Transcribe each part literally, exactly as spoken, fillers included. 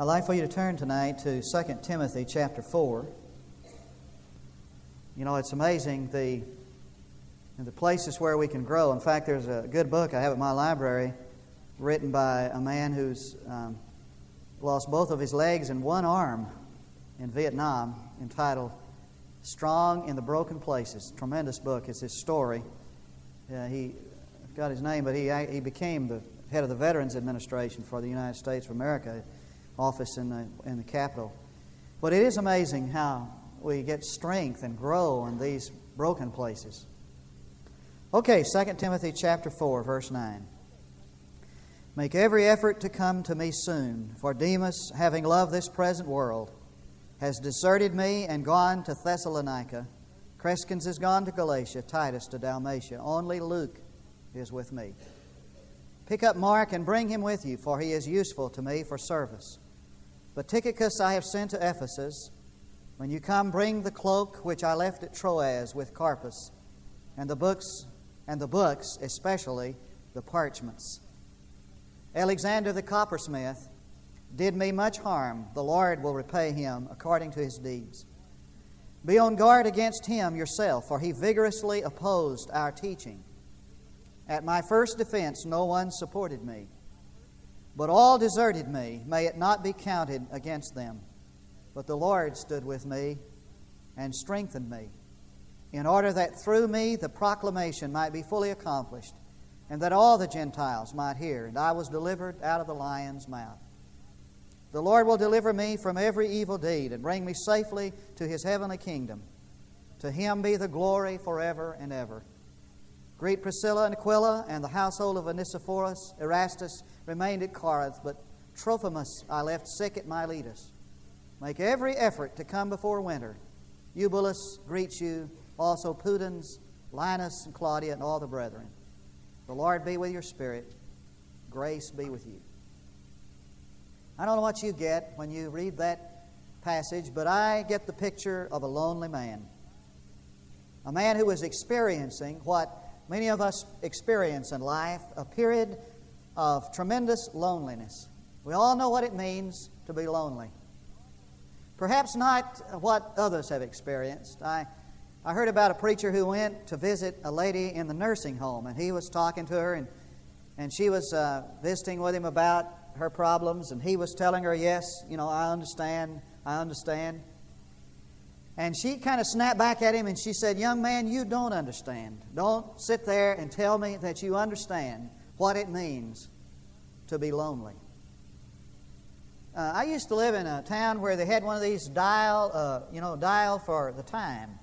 I'd like for you to turn tonight to Second Timothy chapter four. You know, it's amazing the the places where we can grow. In fact, there's a good book I have at my library written by a man who's um, lost both of his legs and one arm in Vietnam, entitled Strong in the Broken Places. Tremendous book. It's his story. Uh, he I forgot his name, but he he became the head of the Veterans Administration for the United States of America, office in the, in the Capitol. But it is amazing how we get strength and grow in these broken places. Okay, Second Timothy chapter four, verse nine. Make every effort to come to me soon, for Demas, having loved this present world, has deserted me and gone to Thessalonica. Crescens is gone to Galatia, Titus to Dalmatia. Only Luke is with me. Pick up Mark and bring him with you, for he is useful to me for service. But Tychicus I have sent to Ephesus. When you come, bring the cloak which I left at Troas with Carpus, and the books, and the books, especially the parchments. Alexander the coppersmith did me much harm. The Lord will repay him according to his deeds. Be on guard against him yourself, for he vigorously opposed our teaching. At my first defense, no one supported me, but all deserted me. May it not be counted against them. But the Lord stood with me and strengthened me, in order that through me the proclamation might be fully accomplished, and that all the Gentiles might hear. And I was delivered out of the lion's mouth. The Lord will deliver me from every evil deed and bring me safely to His heavenly kingdom. To Him be the glory forever and ever. Greet Priscilla and Aquila and the household of Onesiphorus. Erastus remained at Corinth, but Trophimus I left sick at Miletus. Make every effort to come before winter. Eubulus greets you. Also Pudens, Linus, and Claudia, and all the brethren. The Lord be with your spirit. Grace be with you. I don't know what you get when you read that passage, but I get the picture of a lonely man. A man who is experiencing what many of us experience in life, a period of tremendous loneliness. We all know what it means to be lonely. Perhaps not what others have experienced. I I heard about a preacher who went to visit a lady in the nursing home, and he was talking to her, and, and she was uh, visiting with him about her problems, and he was telling her, yes, you know, I understand, I understand. And she kind of snapped back at him, and she said, young man, you don't understand. Don't sit there and tell me that you understand what it means to be lonely. Uh, I used to live in a town where they had one of these dial, uh, you know, dial for the time.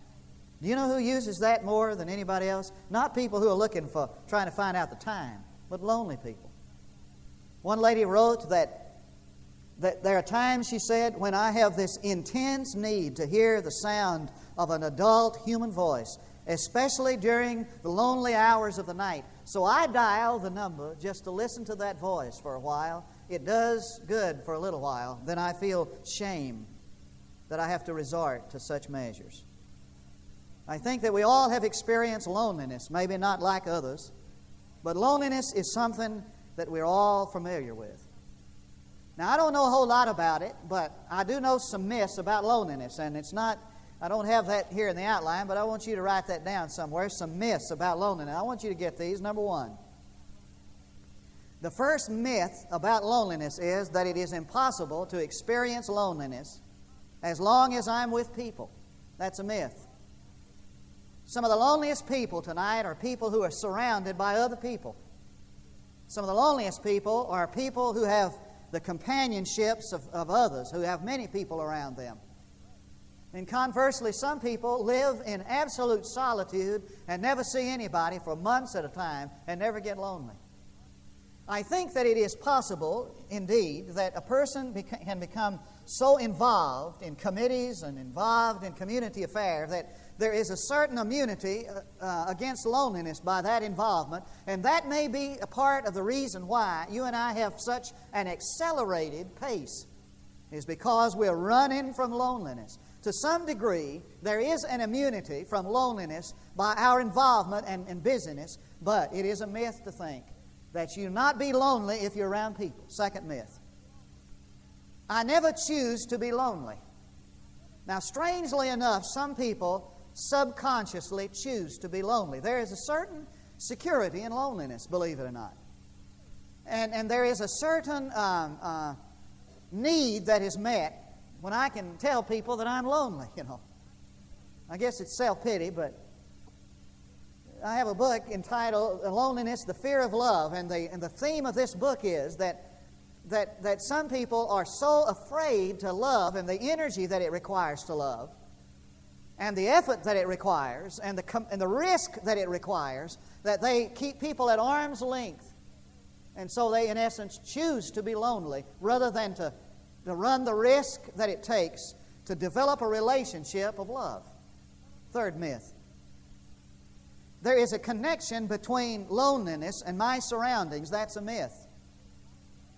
Do you know who uses that more than anybody else? Not people who are looking for, trying to find out the time, but lonely people. One lady wrote that, that there are times, she said, when I have this intense need to hear the sound of an adult human voice, especially during the lonely hours of the night. So I dial the number just to listen to that voice for a while. It does good for a little while. Then I feel shame that I have to resort to such measures. I think that we all have experienced loneliness, maybe not like others, but loneliness is something that we're all familiar with. Now, I don't know a whole lot about it, but I do know some myths about loneliness, and it's not, I don't have that here in the outline, but I want you to write that down somewhere, some myths about loneliness. I want you to get these. Number one, the first myth about loneliness is that it is impossible to experience loneliness as long as I'm with people. That's a myth. Some of the loneliest people tonight are people who are surrounded by other people. Some of the loneliest people are people who have the companionships of, of others, who have many people around them. And conversely, some people live in absolute solitude and never see anybody for months at a time and never get lonely. I think that it is possible, indeed, that a person beca- can become so involved in committees and involved in community affairs that there is a certain immunity uh, against loneliness by that involvement, and that may be a part of the reason why you and I have such an accelerated pace, is because we're running from loneliness. To some degree, there is an immunity from loneliness by our involvement and, and busyness, but it is a myth to think that you not be lonely if you're around people. Second myth. I never choose to be lonely. Now, strangely enough, some people subconsciously choose to be lonely. There is a certain security in loneliness, believe it or not. And, and there is a certain um, uh, need that is met when I can tell people that I'm lonely, you know. I guess it's self-pity, but I have a book entitled Loneliness: The Fear of Love, and the, and the theme of this book is that That, that some people are so afraid to love, and the energy that it requires to love, and the effort that it requires, and the, com- and the risk that it requires, that they keep people at arm's length. And so they, in essence, choose to be lonely rather than to, to run the risk that it takes to develop a relationship of love. Third myth. There is a connection between loneliness and my surroundings. That's a myth.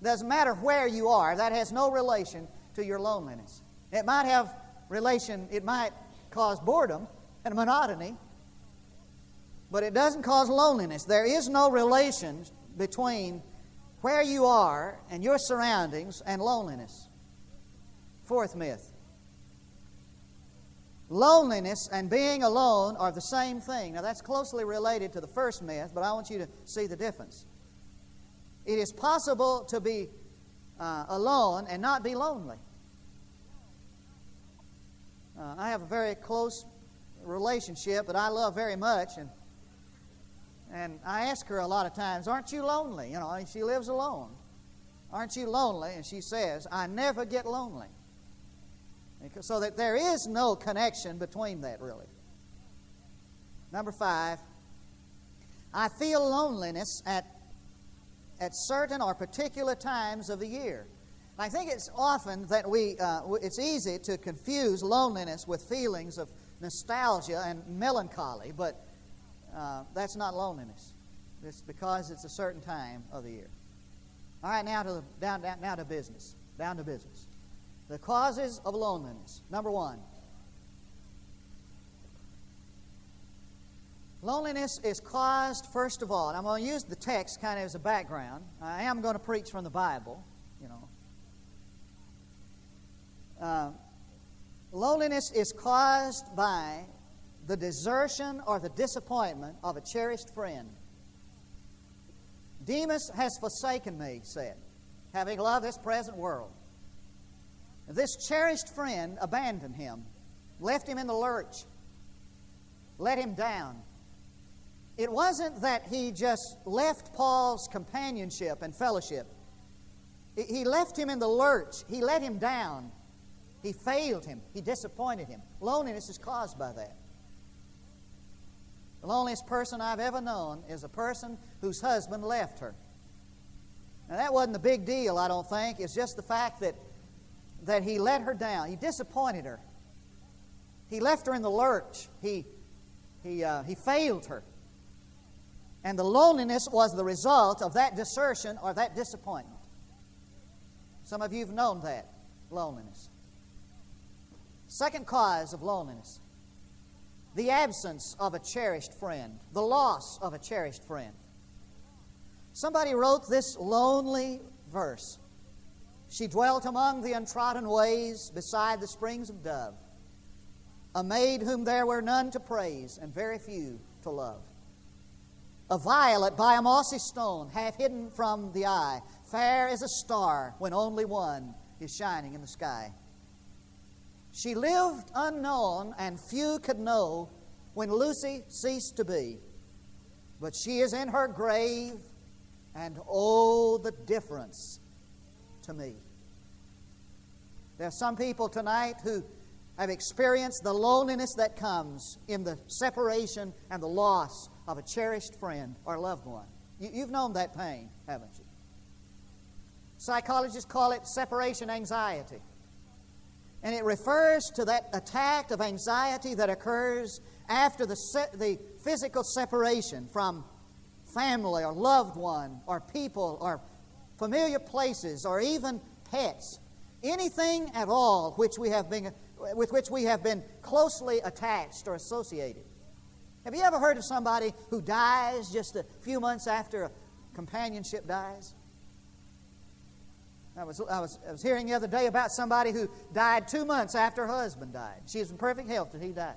Doesn't matter where you are, that has no relation to your loneliness. It might have relation, it might cause boredom and monotony, but it doesn't cause loneliness. There is no relation between where you are and your surroundings and loneliness. Fourth myth. Loneliness and being alone are the same thing. Now that's closely related to the first myth, but I want you to see the difference. It is possible to be uh, alone and not be lonely. Uh, I have a very close relationship that I love very much, and and I ask her a lot of times, "Aren't you lonely?" You know, and she lives alone. "Aren't you lonely?" And she says, "I never get lonely." So that there is no connection between that, really. Number five, I feel loneliness at at certain or particular times of the year. I think it's often that we, uh, it's easy to confuse loneliness with feelings of nostalgia and melancholy, but uh, that's not loneliness. It's because it's a certain time of the year. All right, now to, the, down, down, now to business. Down to business. The causes of loneliness. Number one. Loneliness is caused, first of all, and I'm going to use the text kind of as a background. I am going to preach from the Bible, you know. Uh, loneliness is caused by the desertion or the disappointment of a cherished friend. "Demas has forsaken me," he said, "having loved this present world." This cherished friend abandoned him, left him in the lurch, let him down. It wasn't that he just left Paul's companionship and fellowship. He left him in the lurch. He let him down. He failed him. He disappointed him. Loneliness is caused by that. The loneliest person I've ever known is a person whose husband left her. Now, that wasn't the big deal, I don't think. It's just the fact that, that he let her down. He disappointed her. He left her in the lurch. He, he, uh, he failed her. And the loneliness was the result of that desertion or that disappointment. Some of you have known that, loneliness. Second cause of loneliness, the absence of a cherished friend, the loss of a cherished friend. Somebody wrote this lonely verse. "She dwelt among the untrodden ways, beside the springs of Dove, a maid whom there were none to praise and very few to love. A violet by a mossy stone, half hidden from the eye, fair as a star when only one is shining in the sky. She lived unknown and few could know when Lucy ceased to be. But she is in her grave, and oh, the difference to me." There are some people tonight who have experienced the loneliness that comes in the separation and the loss of a cherished friend or loved one. You, you've known that pain, haven't you? Psychologists call it separation anxiety. And it refers to that attack of anxiety that occurs after the, se- the physical separation from family or loved one or people or familiar places or even pets. Anything at all which we have been, with which we have been closely attached or associated. Have you ever heard of somebody who dies just a few months after a companionship dies? I was, I was, I was hearing the other day about somebody who died two months after her husband died. She was in perfect health till he died.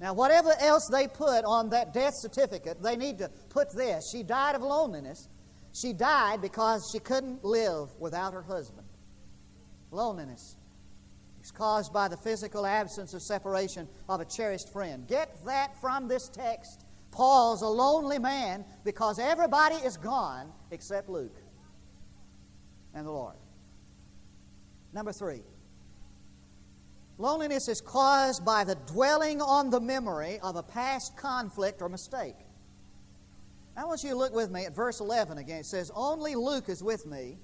Now, whatever else they put on that death certificate, they need to put this. She died of loneliness. She died because she couldn't live without her husband. Loneliness is caused by the physical absence or separation of a cherished friend. Get that from this text. Paul's a lonely man because everybody is gone except Luke and the Lord. Number three, loneliness is caused by the dwelling on the memory of a past conflict or mistake. I want you to look with me at verse eleven again. It says, only Luke is with me.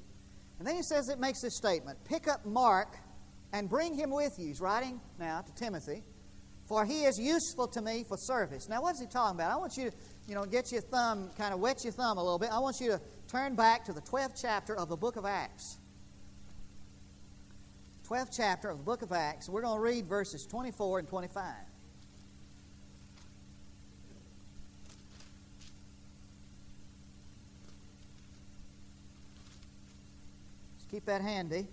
And then he says, it makes this statement, pick up Mark and bring him with you. He's writing now to Timothy, for he is useful to me for service. Now, what is he talking about? I want you to, you know, get your thumb, kind of wet your thumb a little bit. I want you to turn back to the twelfth chapter of the book of Acts. twelfth chapter of the book of Acts. We're going to read verses twenty-four and twenty-five. Just keep that handy.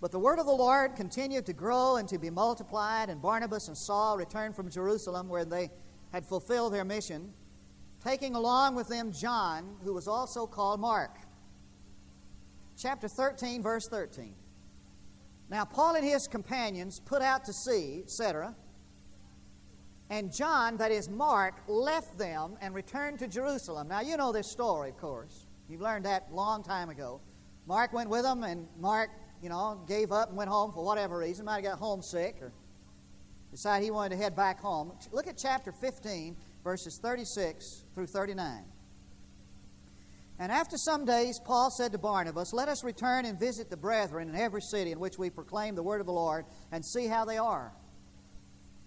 But the word of the Lord continued to grow and to be multiplied, and Barnabas and Saul returned from Jerusalem, where they had fulfilled their mission, taking along with them John, who was also called Mark. Chapter thirteen, verse thirteen. Now Paul and his companions put out to sea, et cetera, and John, that is Mark, left them and returned to Jerusalem. Now you know this story, of course. You've learned that a long time ago. Mark went with them, and Mark, you know, gave up and went home for whatever reason. Might have got homesick or decided he wanted to head back home. Look at chapter fifteen, verses thirty-six through thirty-nine. And after some days, Paul said to Barnabas, let us return and visit the brethren in every city in which we proclaim the word of the Lord and see how they are.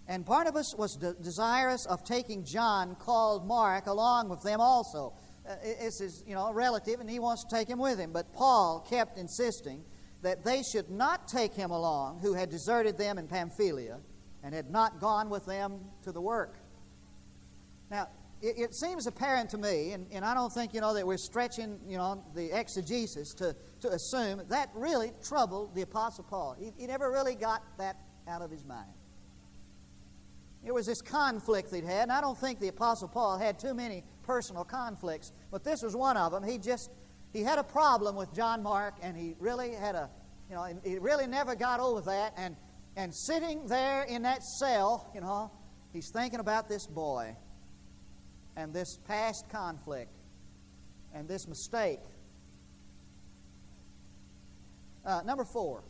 And Barnabas was de- desirous of taking John, called Mark, along with them also. Uh, it's his, you know, a relative, and he wants to take him with him. But Paul kept insisting that they should not take him along, who had deserted them in Pamphylia and had not gone with them to the work. Now, it, it seems apparent to me, and, and I don't think, you know, that we're stretching, you know, the exegesis to, to assume that really troubled the Apostle Paul. He, he never really got that out of his mind. It was this conflict they'd had, and I don't think the Apostle Paul had too many personal conflicts, but this was one of them. He just... He had a problem with John Mark, and he really had a, you know, he really never got over that. And and sitting there in that cell, you know, he's thinking about this boy and this past conflict and this mistake. Uh, number four,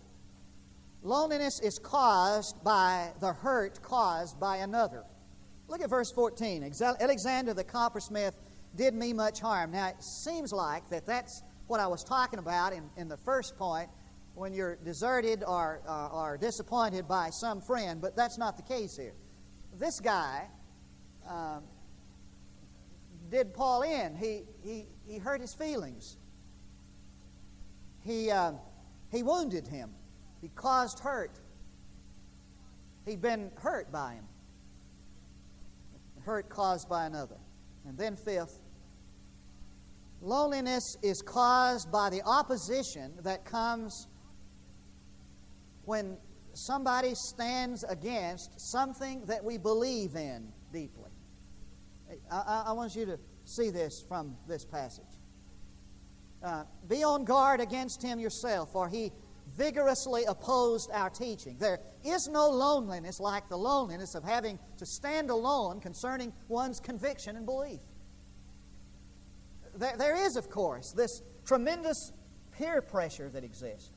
loneliness is caused by the hurt caused by another. Look at verse fourteen. Alexander the coppersmith did me much harm. Now, it seems like that that's what I was talking about in, in the first point, when you're deserted or, uh, or disappointed by some friend, but that's not the case here. This guy um, did Paul in. He, he, he hurt his feelings. He, um, he wounded him. He caused hurt. He'd been hurt by him. Hurt caused by another. And then fifth, loneliness is caused by the opposition that comes when somebody stands against something that we believe in deeply. I, I, I want you to see this from this passage. Uh, be on guard against him yourself, for he vigorously opposed our teaching. There is no loneliness like the loneliness of having to stand alone concerning one's conviction and belief. There, there is, of course, this tremendous peer pressure that exists,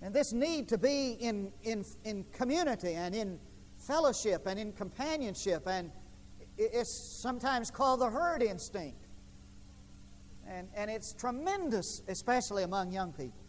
and this need to be in, in, in community and in fellowship and in companionship, and it's sometimes called the herd instinct. And, and it's tremendous, especially among young people.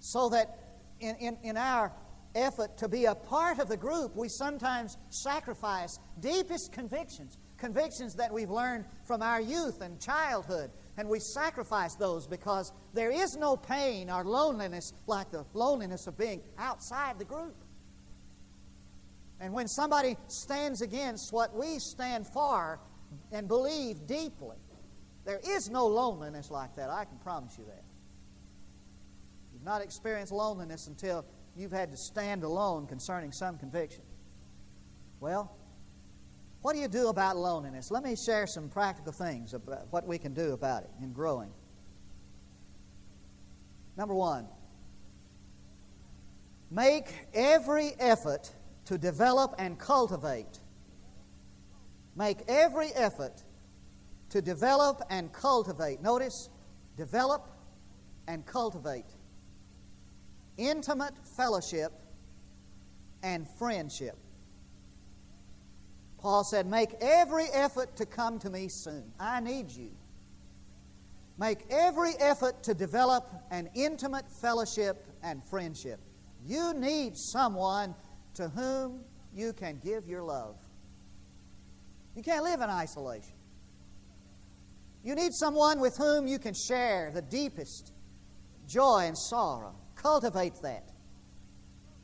So that in, in, in our effort to be a part of the group, we sometimes sacrifice deepest convictions, convictions that we've learned from our youth and childhood, and we sacrifice those because there is no pain or loneliness like the loneliness of being outside the group. And when somebody stands against what we stand for and believe deeply, There is no loneliness like that. I can promise you that. You've not experienced loneliness until you've had to stand alone concerning some conviction. Well, what do you do about loneliness? Let me share some practical things about what we can do about it in growing. Number one, make every effort to develop and cultivate. Make every effort to develop and cultivate. Notice, develop and cultivate intimate fellowship and friendship. Paul said, make every effort to come to me soon. I need you. Make every effort to develop an intimate fellowship and friendship. You need someone to whom you can give your love. You can't live in isolation. You need someone with whom you can share the deepest joy and sorrow. Cultivate that.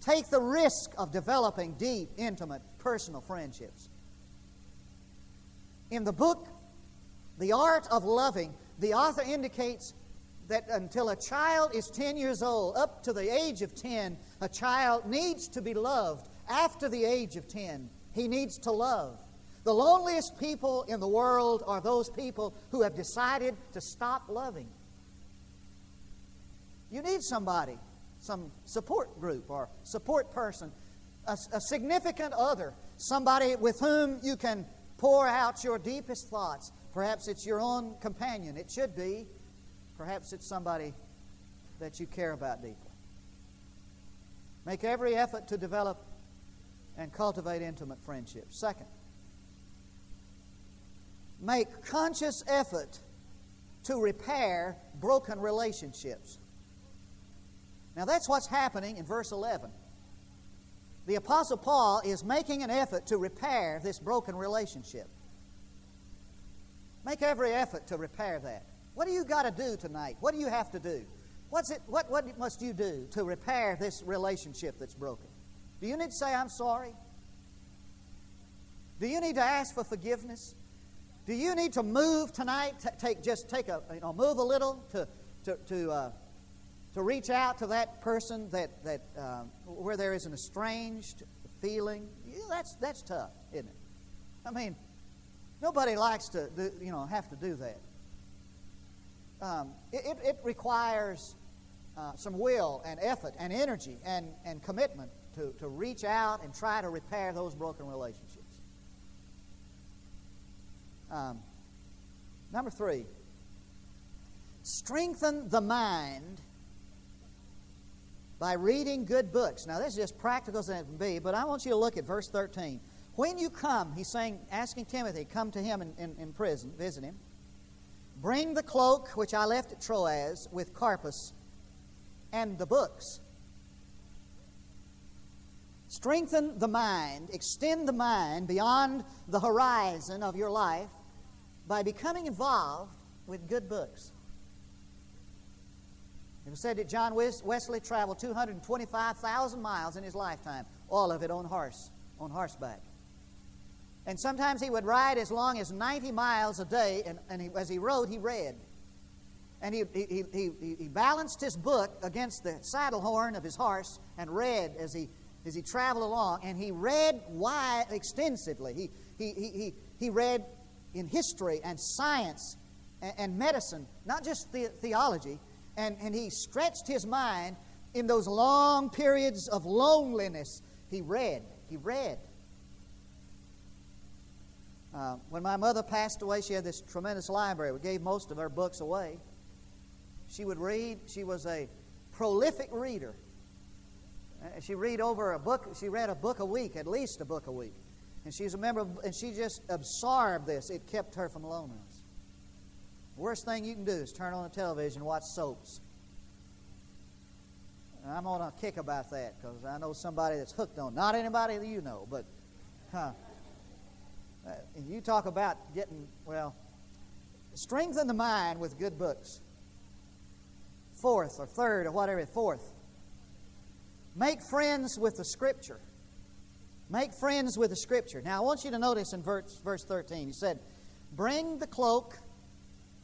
Take the risk of developing deep, intimate, personal friendships. In the book, The Art of Loving, the author indicates that until a child is ten years old, up to the age of ten, a child needs to be loved. After the age of ten, he needs to love. The loneliest people in the world are those people who have decided to stop loving. You need somebody, some support group or support person, a, a significant other, somebody with whom you can pour out your deepest thoughts. Perhaps it's your own companion. It should be. Perhaps it's somebody that you care about deeply. Make every effort to develop and cultivate intimate friendships. Second, make conscious effort to repair broken relationships. Now that's what's happening in verse eleven. The Apostle Paul is making an effort to repair this broken relationship. Make every effort to repair that. What do you got to do tonight? What do you have to do? What's it, what, what must you do to repair this relationship that's broken? Do you need to say, I'm sorry? Do you need to ask for forgiveness? Do you need to move tonight? T- take just take a you know move a little to to to uh, to reach out to that person that that uh, where there is an estranged feeling. You know, that's that's tough, isn't it? I mean, nobody likes to do, you know have to do that. Um, it, it it requires uh, some will and effort and energy and and commitment to to reach out and try to repair those broken relationships. Um, number three, strengthen the mind by reading good books. Now, this is just practical as it can be, but I want you to look at verse thirteen. When you come, he's saying, asking Timothy, come to him in, in, in prison, visit him. Bring the cloak which I left at Troas with Carpus and the books. Strengthen the mind, extend the mind beyond the horizon of your life by becoming involved with good books. It was said that John Wesley traveled two hundred twenty-five thousand miles in his lifetime, all of it on horse, on horseback. And sometimes he would ride as long as ninety miles a day, and, and he, as he rode, he read. And he, he, he, he balanced his book against the saddle horn of his horse and read as he as he traveled along, and he read wide, extensively. He, he, he, he read in history and science and, and medicine, not just the, theology, and, and he stretched his mind in those long periods of loneliness. He read. He read. Uh, when my mother passed away, she had this tremendous library. We gave most of her books away. She would read. She was a prolific reader. She read over a book. She read a book a week, at least a book a week, and she's a member. Of, and she just absorbed this. It kept her from loneliness. The worst thing you can do is turn on the television and watch soaps. And I'm on a kick about that because I know somebody that's hooked on. Not anybody that you know, but huh, you talk about getting well. Strengthen the mind with good books. Fourth or third or whatever. Fourth. Make friends with the Scripture. Make friends with the Scripture. Now, I want you to notice in verse, verse thirteen, he said, bring the cloak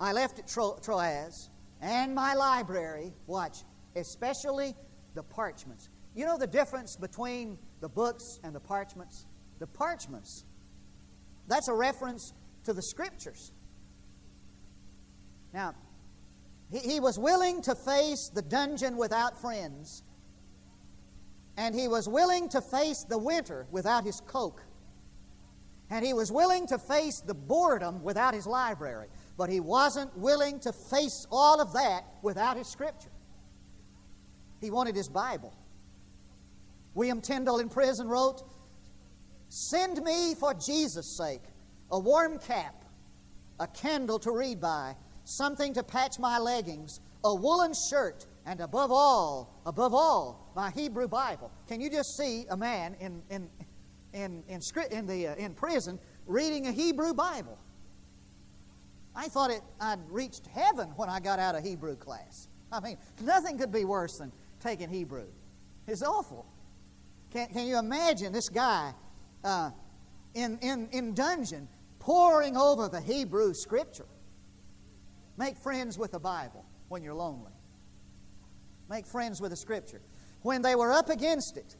I left at Tro- Troas and my library, watch, especially the parchments. You know the difference between the books and the parchments? The parchments, that's a reference to the Scriptures. Now, he, he was willing to face the dungeon without friends, and he was willing to face the winter without his coke, and he was willing to face the boredom without his library, but he wasn't willing to face all of that without his Scripture. He wanted his Bible. William Tyndale in prison wrote, "Send me, for Jesus' sake, a warm cap, a candle to read by, something to patch my leggings, a woolen shirt, and above all, above all, my Hebrew Bible." Can you just see a man in in in in, in the uh, in prison reading a Hebrew Bible? I thought it I'd reached heaven when I got out of Hebrew class. I mean, nothing could be worse than taking Hebrew. It's awful. Can, can you imagine this guy uh, in, in, in dungeon poring over the Hebrew Scripture? Make friends with the Bible when you're lonely. Make friends with the Scripture. When they were up against it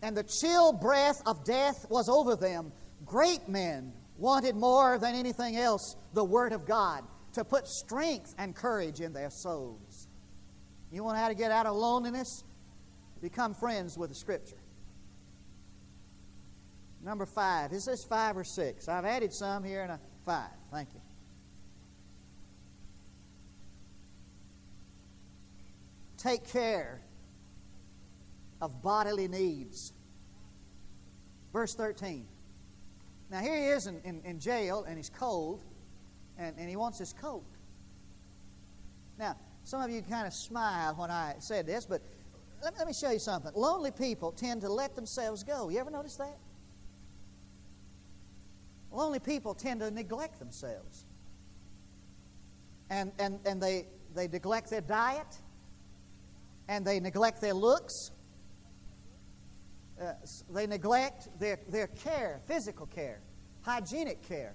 and the chill breath of death was over them, great men wanted more than anything else the Word of God to put strength and courage in their souls. You want how to get out of loneliness? Become friends with the Scripture. Number five. Is this five or six? I've added some here and a five. Thank you. Take care of bodily needs. Verse thirteen. Now here he is in, in, in jail and he's cold and, and he wants his coat. Now, some of you kind of smile when I said this, but let, let me show you something. Lonely people tend to let themselves go. You ever notice that? Lonely people tend to neglect themselves. And, and, and they, they neglect their diet. And they neglect their looks. Uh, they neglect their, their care, physical care, hygienic care.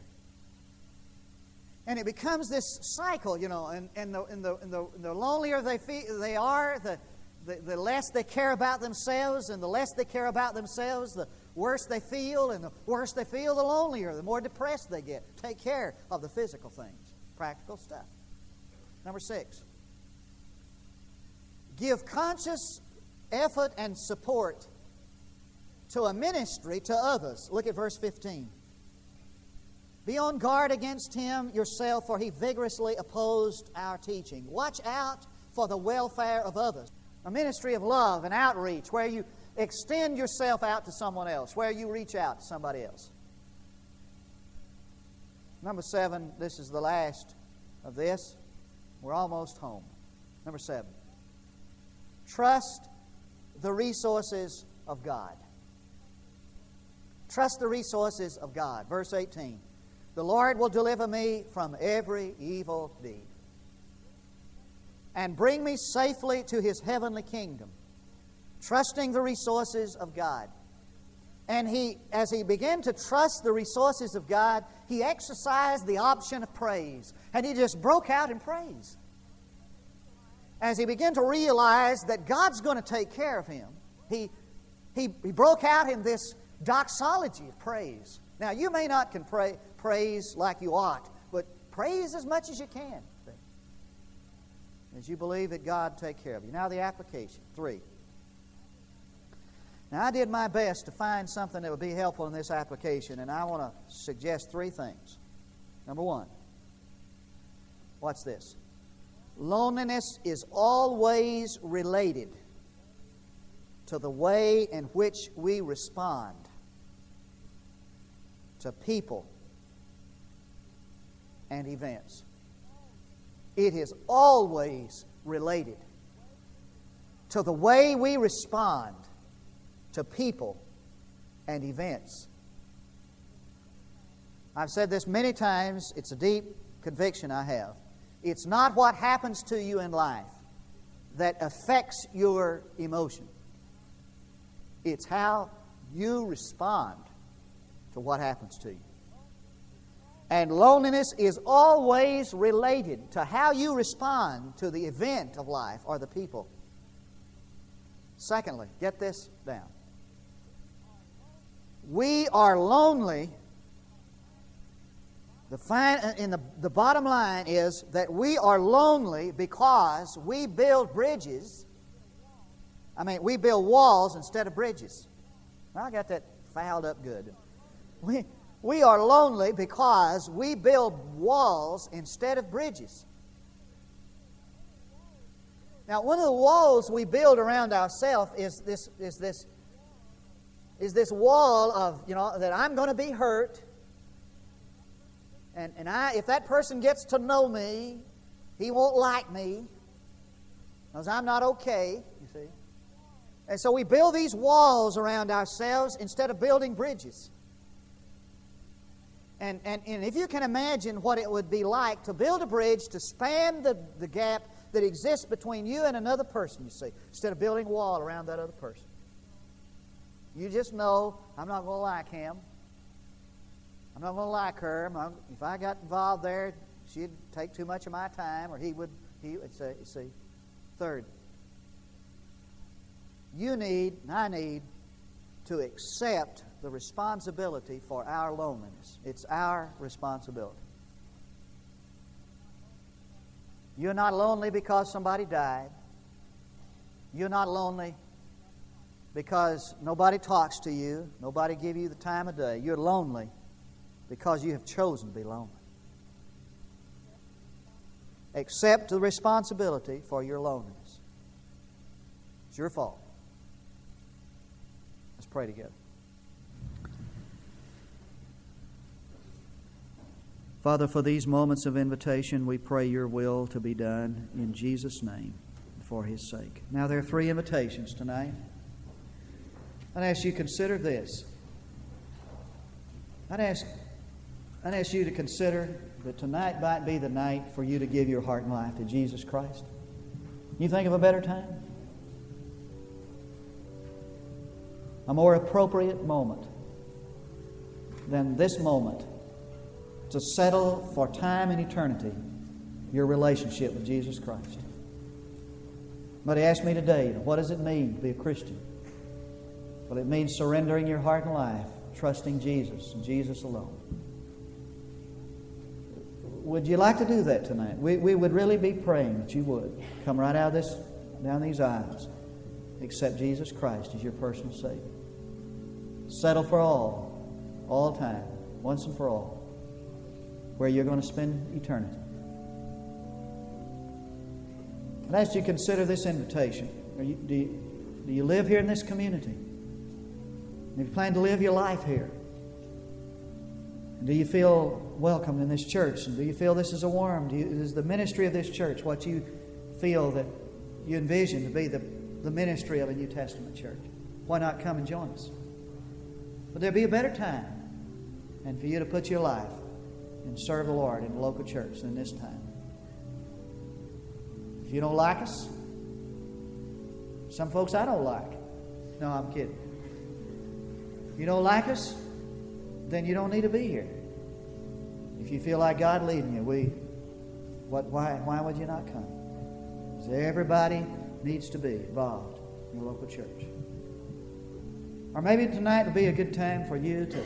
And it becomes this cycle, you know, and, and, the, and, the, and the, the lonelier they, feel, they are, the, the, the less they care about themselves, and the less they care about themselves, the worse they feel, and the worse they feel, the lonelier, the more depressed they get. Take care of the physical things, practical stuff. Number six, give conscious effort and support to a ministry to others. Look at verse fifteen. Be on guard against him yourself, for he vigorously opposed our teaching. Watch out for the welfare of others. A ministry of love and outreach where you extend yourself out to someone else, where you reach out to somebody else. Number seven, this is the last of this. We're almost home. Number seven, trust the resources of God. Trust the resources of God. Verse eighteen, the Lord will deliver me from every evil deed and bring me safely to His heavenly kingdom. Trusting the resources of God. And he, as he began to trust the resources of God, he exercised the option of praise. And he just broke out in praise. As he began to realize that God's going to take care of him, he, he, he broke out in this doxology of praise. Now, you may not can pray, praise like you ought, but praise as much as you can. As you believe that God take care of you. Now, the application, three. Now, I did my best to find something that would be helpful in this application, and I want to suggest three things. Number one, watch this. Loneliness is always related to the way in which we respond to people and events. It is always related to the way we respond to people and events. I've said this many times. It's a deep conviction I have. It's not what happens to you in life that affects your emotion. It's how you respond to what happens to you. And loneliness is always related to how you respond to the event of life or the people. Secondly, get this down. We are lonely. The, fine, in the, the bottom line is that we are lonely because we build bridges. I mean, we build walls instead of bridges. Well, I got that fouled up good. We, we are lonely because we build walls instead of bridges. Now, one of the walls we build around ourselves is this, is this, is this wall of, you know, that I'm going to be hurt. And, and I, if that person gets to know me, he won't like me because I'm not okay, you see. And so we build these walls around ourselves instead of building bridges. And, and, and if you can imagine what it would be like to build a bridge to span the, the gap that exists between you and another person, you see, instead of building a wall around that other person. You just know, I'm not going to like him. I'm not going to like her. If I got involved there, she'd take too much of my time, or he would, he would say, you see. Third, you need, and I need, to accept the responsibility for our loneliness. It's our responsibility. You're not lonely because somebody died. You're not lonely because nobody talks to you, nobody gives you the time of day. You're lonely because you have chosen to be lonely. Accept the responsibility for your loneliness. It's your fault. Let's pray together. Father, for these moments of invitation, we pray your will to be done in Jesus' name for his sake. Now, there are three invitations tonight. I'd ask you to consider this. I'd ask I'd ask you to consider that tonight might be the night for you to give your heart and life to Jesus Christ. Can you think of a better time? A more appropriate moment than this moment to settle for time and eternity your relationship with Jesus Christ. Somebody asked me today, what does it mean to be a Christian? Well, it means surrendering your heart and life, trusting Jesus and Jesus alone. Would you like to do that tonight? We, we would really be praying that you would come right out of this, down these aisles, accept Jesus Christ as your personal Savior. Settle for all, all time, once and for all, where you're going to spend eternity. And as you consider this invitation, are you, do, you, do you live here in this community? Do you plan to live your life here? Do you feel welcomed in this church? And do you feel this is a warm? Do you, is the ministry of this church what you feel that you envision to be the, the ministry of a New Testament church? Why not come and join us? Would there be a better time and for you to put your life and serve the Lord in the local church than this time? If you don't like us, some folks I don't like. No, I'm kidding. If you don't like us, then you don't need to be here. If you feel like God leading you, we, what, why, why would you not come? Because everybody needs to be involved in the local church. Or maybe tonight would be a good time for you to.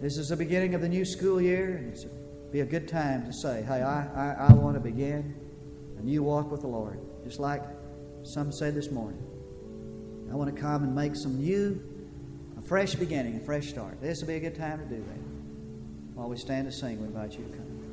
This is the beginning of the new school year, and it's be a good time to say, hey, I, I, I want to begin a new walk with the Lord, just like some said this morning. I want to come and make some new, a fresh beginning, a fresh start. This will be a good time to do that. While we stand to sing, we invite you to come.